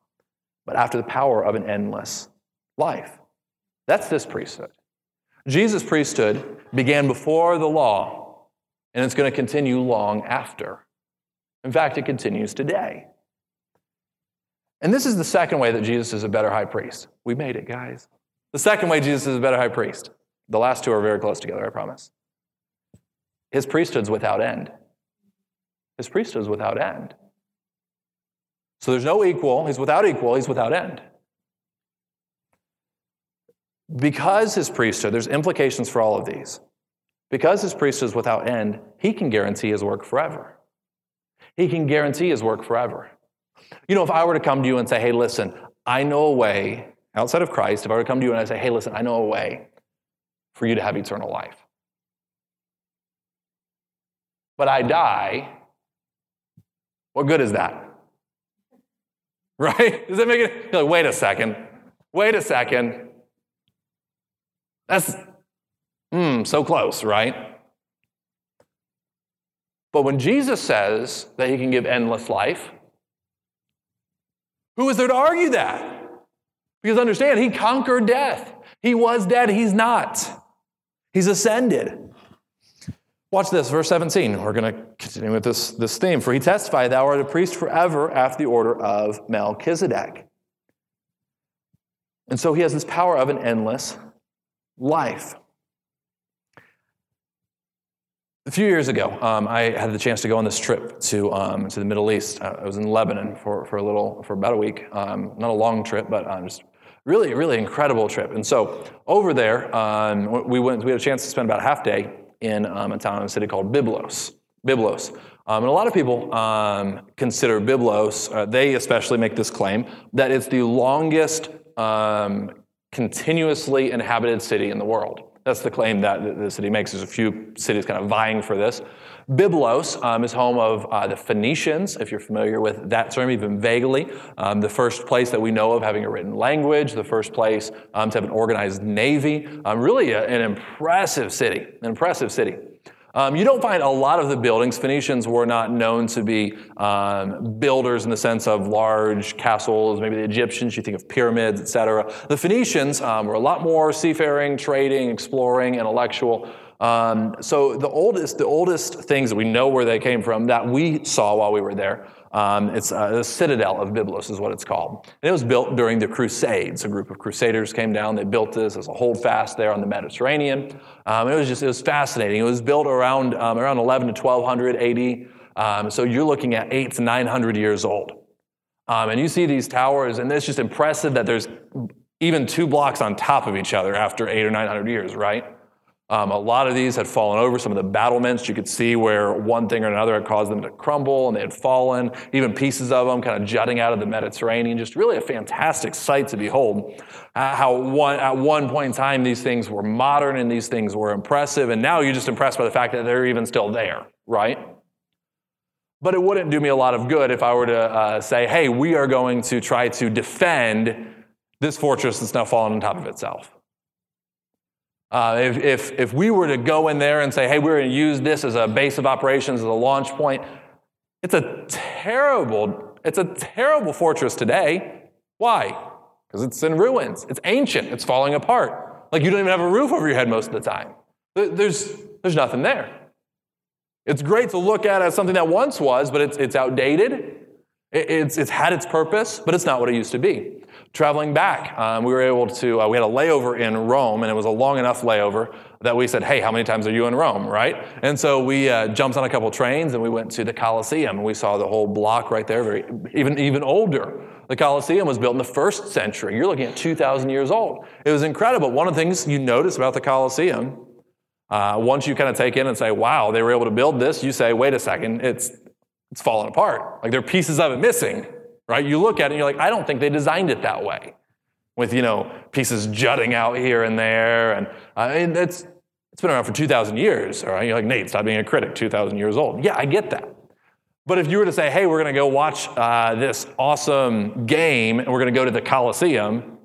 but after the power of an endless life. That's this priesthood. Jesus' priesthood began before the law, and it's going to continue long after. In fact, it continues today. And this is the second way that Jesus is a better high priest. We made it, guys. The second way Jesus is a better high priest. The last two are very close together, I promise. His priesthood's without end. His priesthood's without end. So there's no equal. He's without equal. He's without end. Because his priesthood, there's implications for all of these. Because his priesthood is without end, he can guarantee his work forever. He can guarantee his work forever. You know, if I were to come to you and say, hey, listen, I know a way, outside of Christ, if I were to come to you and I say, hey, listen, I know a way for you to have eternal life. But I die, what good is that? Right? Does that make it? You're like, wait a second. That's so close, right? But when Jesus says that he can give endless life, who is there to argue that? Because understand, he conquered death. He was dead. He's not. He's ascended. Watch this, verse 17. We're going to continue with this theme. For he testified, thou art a priest forever after the order of Melchizedek. And so he has this power of an endless life. A few years ago, I had the chance to go on this trip to the Middle East. I was in Lebanon for about a week. Not a long trip, but just really, really incredible trip. And so over there, we had a chance to spend about a half day in a town and a city called Byblos. And a lot of people consider Byblos, they especially make this claim, that it's the longest continuously inhabited city in the world. That's the claim that the city makes. There's a few cities kind of vying for this. Byblos is home of the Phoenicians, if you're familiar with that term, even vaguely. The first place that we know of having a written language, the first place to have an organized navy. Really an impressive city, You don't find a lot of the buildings. Phoenicians were not known to be builders in the sense of large castles. Maybe the Egyptians, you think of pyramids, etc. The Phoenicians were a lot more seafaring, trading, exploring, intellectual. So the oldest things that we know where they came from that we saw while we were there, it's the Citadel of Byblos is what it's called. And it was built during the Crusades. A group of Crusaders came down. They built this as a holdfast there on the Mediterranean. It was fascinating. It was built around 11 to 1200 AD. So you're looking at 8 to 900 years old. And you see these towers, and it's just impressive that there's even two blocks on top of each other after 8 or 900 years, right? A lot of these had fallen over. Some of the battlements, you could see where one thing or another had caused them to crumble, and they had fallen. Even pieces of them kind of jutting out of the Mediterranean. Just really a fantastic sight to behold. At one point in time, these things were modern and these things were impressive. And now you're just impressed by the fact that they're even still there, right? But it wouldn't do me a lot of good if I were to say, hey, we are going to try to defend this fortress that's now fallen on top of itself. If we were to go in there and say, hey, we're going to use this as a base of operations, as a launch point, it's a terrible fortress today. Why? Because it's in ruins. It's ancient. It's falling apart. Like you don't even have a roof over your head most of the time. There's nothing there. It's great to look at as something that once was, but it's outdated. It's had its purpose, but it's not what it used to be. Traveling back, we were able to, we had a layover in Rome, and it was a long enough layover that we said, hey, how many times are you in Rome, right? And so we jumped on a couple trains, and we went to the Colosseum, and we saw the whole block right there, even older. The Colosseum was built in the 1st century. You're looking at 2,000 years old. It was incredible. One of the things you notice about the Colosseum, once you kind of take in and say, wow, they were able to build this, you say, wait a second, it's falling apart. Like, there are pieces of it missing, right? You look at it and you're like, I don't think they designed it that way, with, you know, pieces jutting out here and there. And it's been around for 2,000 years, all right? You're like, Nate, stop being a critic, 2,000 years old. Yeah, I get that. But if you were to say, hey, we're going to go watch this awesome game and we're going to go to the Coliseum,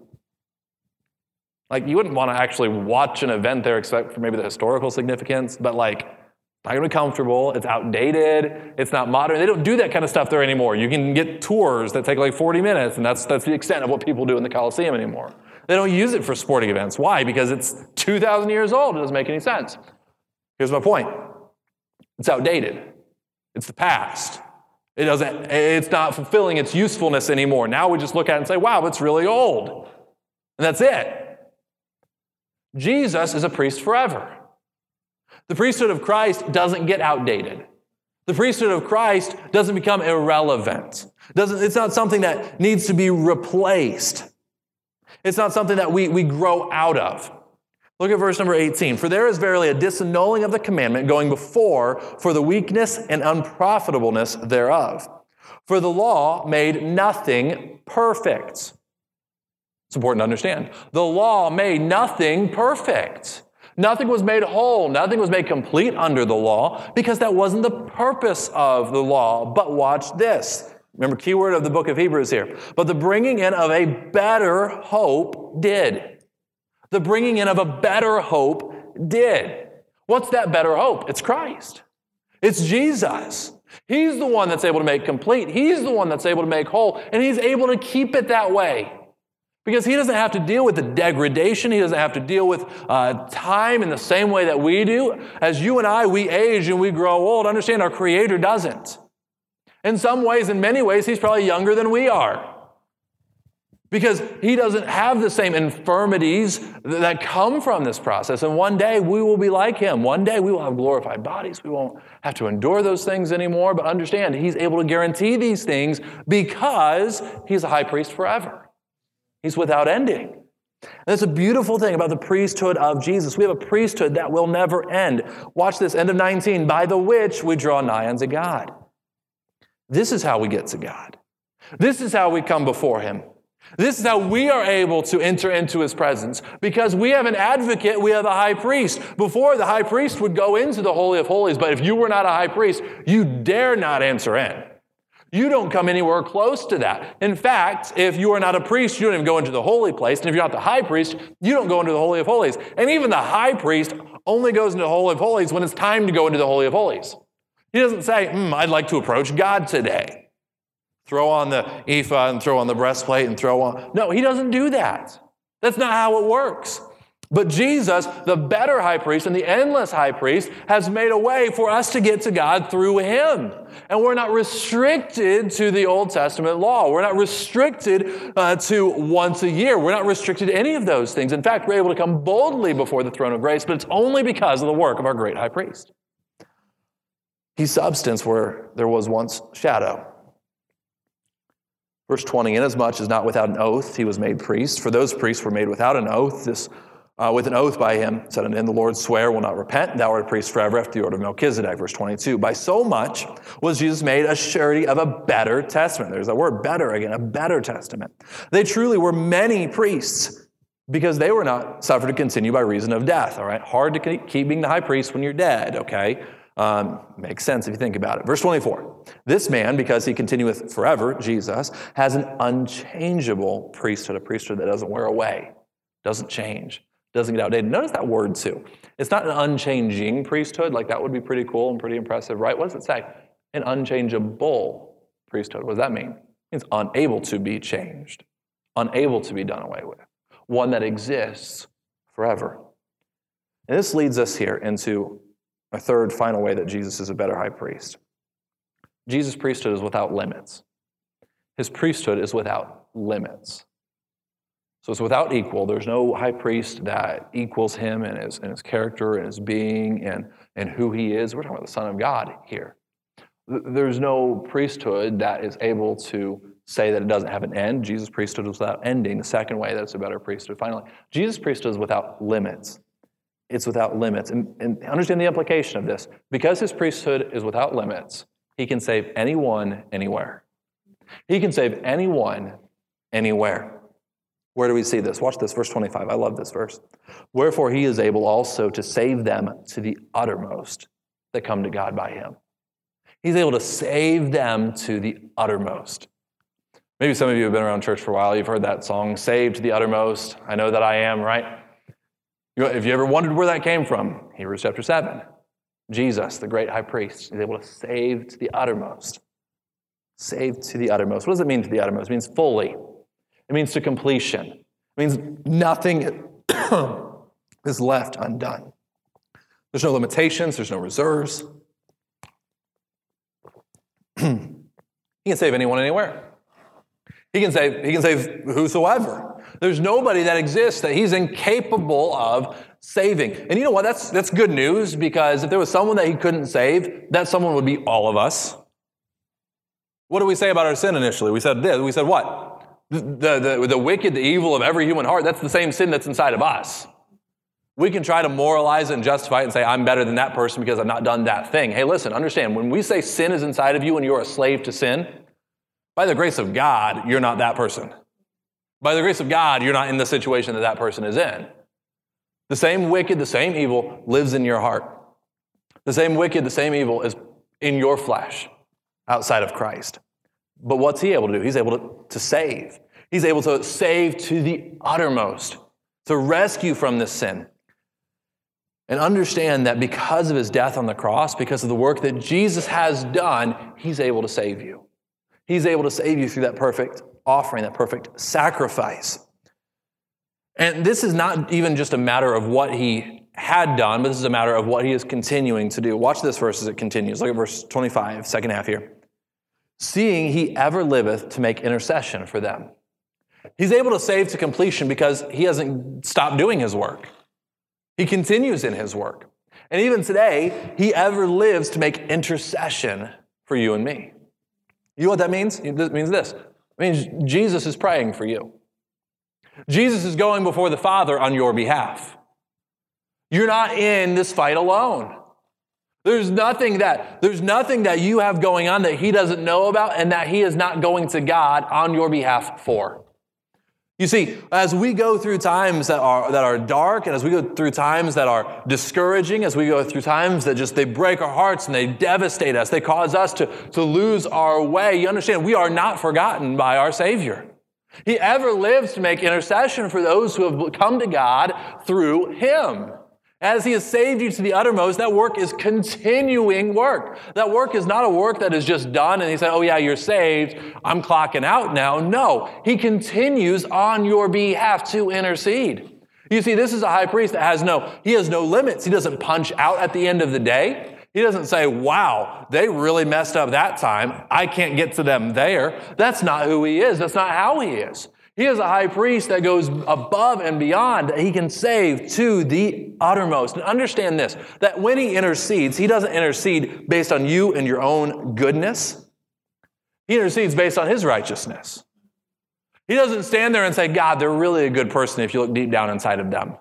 like, you wouldn't want to actually watch an event there except for maybe the historical significance, but like, not going to be comfortable. It's outdated. It's not modern. They don't do that kind of stuff there anymore. You can get tours that take like 40 minutes, and that's the extent of what people do in the Coliseum anymore. They don't use it for sporting events. Why? Because it's 2,000 years old. It doesn't make any sense. Here's my point. It's outdated. It's the past. It's not fulfilling its usefulness anymore. Now we just look at it and say, wow, it's really old. And that's it. Jesus is a priest forever. The priesthood of Christ doesn't get outdated. The priesthood of Christ doesn't become irrelevant. It's not something that needs to be replaced. It's not something that we grow out of. Look at verse number 18. For there is verily a disannulling of the commandment going before for the weakness and unprofitableness thereof. For the law made nothing perfect. It's important to understand. The law made nothing perfect. Nothing was made whole. Nothing was made complete under the law, because that wasn't the purpose of the law. But watch this. Remember, keyword of the book of Hebrews here. But the bringing in of a better hope did. The bringing in of a better hope did. What's that better hope? It's Christ. It's Jesus. He's the one that's able to make complete. He's the one that's able to make whole. And he's able to keep it that way, because he doesn't have to deal with the degradation. He doesn't have to deal with time in the same way that we do. As you and I, we age and we grow old. Understand, our Creator doesn't. In some ways, in many ways, he's probably younger than we are, because he doesn't have the same infirmities that come from this process. And one day we will be like him. One day we will have glorified bodies. We won't have to endure those things anymore. But understand, he's able to guarantee these things because he's a high priest forever. He's without ending. And that's a beautiful thing about the priesthood of Jesus. We have a priesthood that will never end. Watch this, end of 19. By the which we draw nigh unto God. This is how we get to God. This is how we come before him. This is how we are able to enter into his presence, because we have an advocate, we have a high priest. Before, the high priest would go into the Holy of Holies, but if you were not a high priest, you dare not enter in. You don't come anywhere close to that. In fact, if you are not a priest, you don't even go into the holy place. And if you're not the high priest, you don't go into the Holy of Holies. And even the high priest only goes into the Holy of Holies when it's time to go into the Holy of Holies. He doesn't say, I'd like to approach God today. Throw on the ephod and throw on the breastplate and throw on... No, he doesn't do that. That's not how it works. But Jesus, the better high priest and the endless high priest, has made a way for us to get to God through him. And we're not restricted to the Old Testament law. We're not restricted to once a year. We're not restricted to any of those things. In fact, we're able to come boldly before the throne of grace, but it's only because of the work of our great high priest. He's substance where there was once shadow. Verse 20, inasmuch as not without an oath he was made priest, for those priests were made without an oath, with an oath by him, said unto him, the Lord swear, will not repent, thou art a priest forever after the order of Melchizedek. Verse 22, by so much was Jesus made a surety of a better testament. There's that word better again, a better testament. They truly were many priests, because they were not suffered to continue by reason of death. All right, hard to keep being the high priest when you're dead, okay? Makes sense if you think about it. Verse 24, this man, because he continueth forever, Jesus, has an unchangeable priesthood, a priesthood that doesn't wear away, doesn't change, doesn't get outdated. Notice that word too. It's not an unchanging priesthood, like that would be pretty cool and pretty impressive, right? What does it say? An unchangeable priesthood. What does that mean? It's unable to be changed, unable to be done away with, one that exists forever. And this leads us here into a third, final way that Jesus is a better high priest. Jesus' priesthood is without limits. His priesthood is without limits. So it's without equal. There's no high priest that equals him in his character and his being and who he is. We're talking about the Son of God here. There's no priesthood that is able to say that it doesn't have an end. Jesus' priesthood is without ending. The second way, that's a better priesthood. Finally, Jesus' priesthood is without limits. It's without limits. And understand the implication of this. Because his priesthood is without limits, he can save anyone, anywhere. He can save anyone, anywhere. Where do we see this? Watch this, verse 25. I love this verse. Wherefore he is able also to save them to the uttermost that come to God by him. He's able to save them to the uttermost. Maybe some of you have been around church for a while. You've heard that song, Saved to the Uttermost. I know that I am, right? If you ever wondered where that came from, Hebrews chapter 7. Jesus, the great high priest, is able to save to the uttermost. Saved to the uttermost. What does it mean to the uttermost? It means fully. It means to completion. It means nothing is left undone. There's no limitations. There's no reserves. He can save anyone, anywhere. He can save whosoever. There's nobody that exists that he's incapable of saving. And you know what? That's good news, because if there was someone that he couldn't save, that someone would be all of us. What do we say about our sin initially? We said this. We said what? The wicked, the evil of every human heart, that's the same sin that's inside of us. We can try to moralize and justify it and say, I'm better than that person because I've not done that thing. Hey, listen, understand, when we say sin is inside of you and you're a slave to sin, by the grace of God, you're not that person. By the grace of God, you're not in the situation that that person is in. The same wicked, the same evil lives in your heart. The same wicked, the same evil is in your flesh outside of Christ. But what's he able to do? He's able to save. He's able to save to the uttermost, to rescue from this sin. And understand that because of his death on the cross, because of the work that Jesus has done, he's able to save you. He's able to save you through that perfect offering, that perfect sacrifice. And this is not even just a matter of what he had done, but this is a matter of what he is continuing to do. Watch this verse as it continues. Look at verse 25, second half here. Seeing he ever liveth to make intercession for them. He's able to save to completion because he hasn't stopped doing his work. He continues in his work. And even today, he ever lives to make intercession for you and me. You know what that means? It means this. It means Jesus is praying for you. Jesus is going before the Father on your behalf. You're not in this fight alone. There's nothing that you have going on that he doesn't know about and that he is not going to God on your behalf for. You see, as we go through times that are dark, and as we go through times that are discouraging, as we go through times that just they break our hearts and they devastate us, they cause us to lose our way, you understand, we are not forgotten by our Savior. He ever lives to make intercession for those who have come to God through him. As he has saved you to the uttermost, that work is continuing work. That work is not a work that is just done and he said, oh yeah, you're saved, I'm clocking out now. No, he continues on your behalf to intercede. You see, this is a high priest that has no limits. He doesn't punch out at the end of the day. He doesn't say, wow, they really messed up that time. I can't get to them there. That's not who he is. That's not how he is. He is a high priest that goes above and beyond, that he can save to the uttermost. And understand this, that when he intercedes, he doesn't intercede based on you and your own goodness. He intercedes based on his righteousness. He doesn't stand there and say, God, they're really a good person if you look deep down inside of them.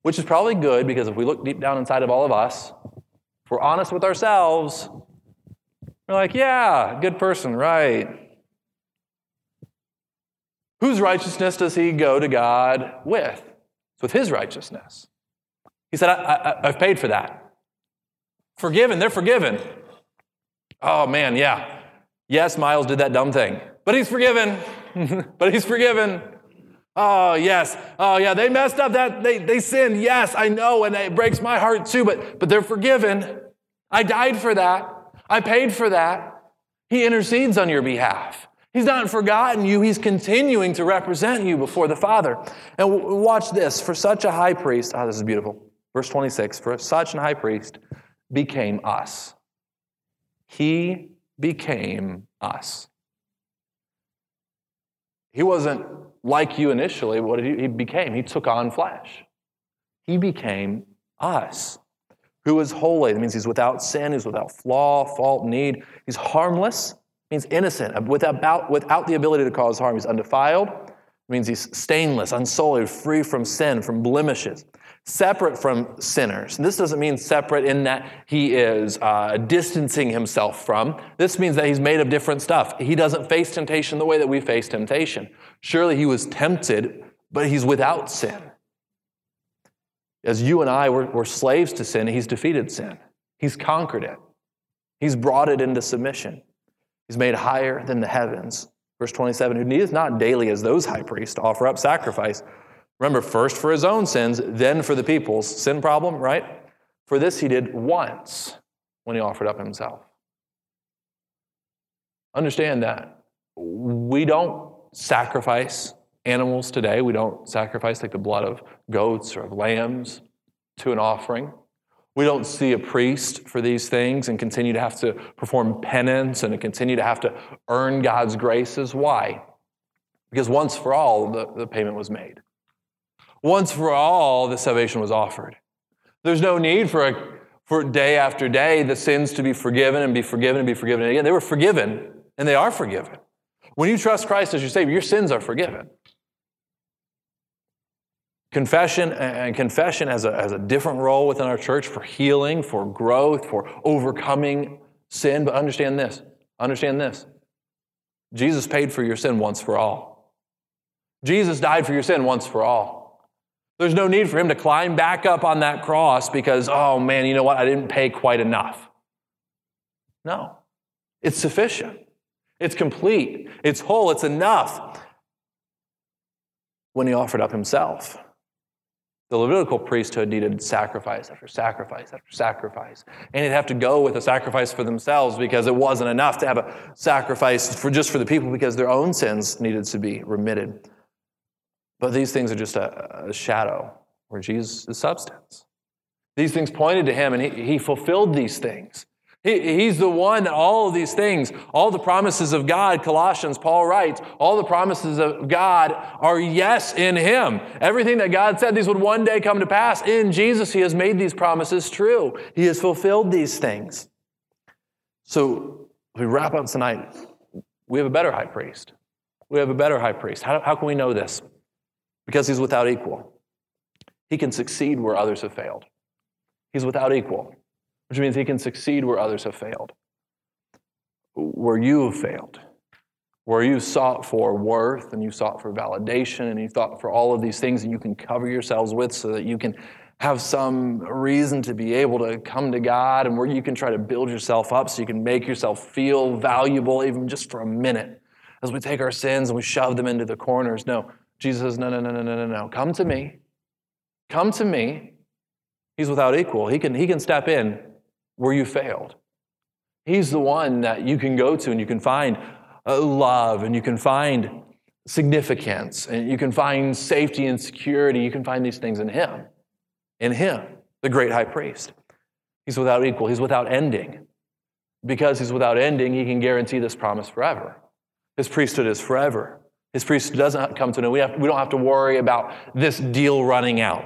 Which is probably good, because if we look deep down inside of all of us, if we're honest with ourselves, we're like, yeah, good person, right? Whose righteousness does he go to God with? It's with his righteousness. He said, I've paid for that. Forgiven, they're forgiven. Oh man, yeah. Yes, Miles did that dumb thing, but he's forgiven. But he's forgiven. Oh yes. Oh yeah, they messed up that, they sinned. Yes, I know, and it breaks my heart too, but they're forgiven. I died for that. I paid for that. He intercedes on your behalf. He's not forgotten you. He's continuing to represent you before the Father. And watch this. For such a high priest, this is beautiful. Verse 26, for such a high priest became us. He became us. He wasn't like you initially. What did he became? He took on flesh. He became us, who is holy. That means he's without sin, he's without flaw, fault, need. He's harmless. It means innocent, without the ability to cause harm. He's undefiled. It means he's stainless, unsullied, free from sin, from blemishes, separate from sinners. This doesn't mean separate in that he is distancing himself from. This means that he's made of different stuff. He doesn't face temptation the way that we face temptation. Surely he was tempted, but he's without sin. As you and I were slaves to sin, he's defeated sin. He's conquered it. He's brought it into submission. He's made higher than the heavens. Verse 27, who needeth not daily as those high priests to offer up sacrifice. Remember, first for his own sins, then for the people's. Sin problem, right? For this he did once when he offered up himself. Understand that. We don't sacrifice animals today. We don't sacrifice like the blood of goats or of lambs to an offering. We don't see a priest for these things and continue to have to perform penance and continue to have to earn God's graces. Why? Because once for all, the payment was made. Once for all, the salvation was offered. There's no need for day after day the sins to be forgiven and be forgiven and be forgiven. And again, they were forgiven and they are forgiven. When you trust Christ as your Savior, your sins are forgiven. Confession and confession has a different role within our church for healing, for growth, for overcoming sin. But understand this. Understand this. Jesus paid for your sin once for all. Jesus died for your sin once for all. There's no need for him to climb back up on that cross because, oh man, you know what? I didn't pay quite enough. No. It's sufficient. It's complete. It's whole. It's enough. When he offered up himself, the Levitical priesthood needed sacrifice after sacrifice after sacrifice. And they'd have to go with a sacrifice for themselves because it wasn't enough to have a sacrifice for the people because their own sins needed to be remitted. But these things are just a shadow or Jesus' substance. These things pointed to him and he fulfilled these things. He's the one that all of these things, all the promises of God, Colossians, Paul writes, all the promises of God are yes in him. Everything that God said these would one day come to pass, in Jesus he has made these promises true. He has fulfilled these things. So if we wrap up tonight, we have a better high priest. We have a better high priest. How can we know this? Because he's without equal. He can succeed where others have failed. He's without equal, which means he can succeed where others have failed. Where you have failed, where you sought for worth and you sought for validation and you sought for all of these things that you can cover yourselves with so that you can have some reason to be able to come to God, and where you can try to build yourself up so you can make yourself feel valuable even just for a minute as we take our sins and we shove them into the corners. No, Jesus says, no. Come to me. Come to me. He's without equal. He can step in where you failed. He's the one that you can go to and you can find love and you can find significance and you can find safety and security. You can find these things in him, the great high priest. He's without equal. He's without ending. Because he's without ending, he can guarantee this promise forever. His priesthood is forever. His priesthood doesn't come to an end. We don't have to worry about this deal running out.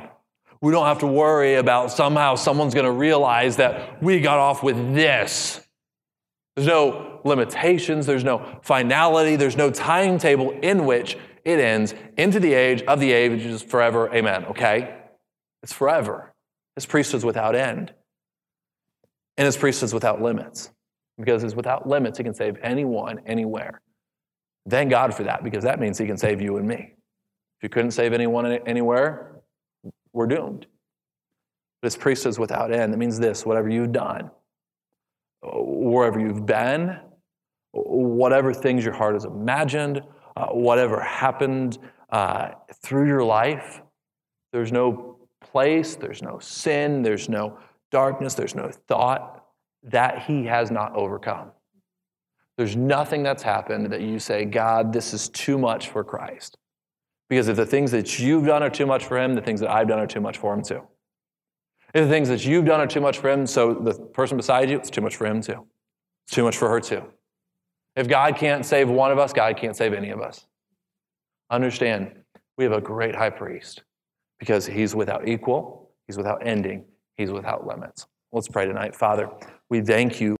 We don't have to worry about somehow someone's going to realize that we got off with this. There's no limitations. There's no finality. There's no timetable in which it ends into the age of the age, which is forever. Amen. Okay? It's forever. His priesthood's without end. And his priesthood's without limits. Because it's without limits, he can save anyone, anywhere. Thank God for that, because that means he can save you and me. If you couldn't save anyone anywhere, we're doomed. But his priesthood is without end. That means this: whatever you've done, wherever you've been, whatever things your heart has imagined, whatever happened through your life, there's no place, there's no sin, there's no darkness, there's no thought that he has not overcome. There's nothing that's happened that you say, God, this is too much for Christ. Because if the things that you've done are too much for him, the things that I've done are too much for him too. If the things that you've done are too much for him, so the person beside you, it's too much for him too. It's too much for her too. If God can't save one of us, God can't save any of us. Understand, we have a great high priest because he's without equal, he's without ending, he's without limits. Let's pray tonight. Father, we thank you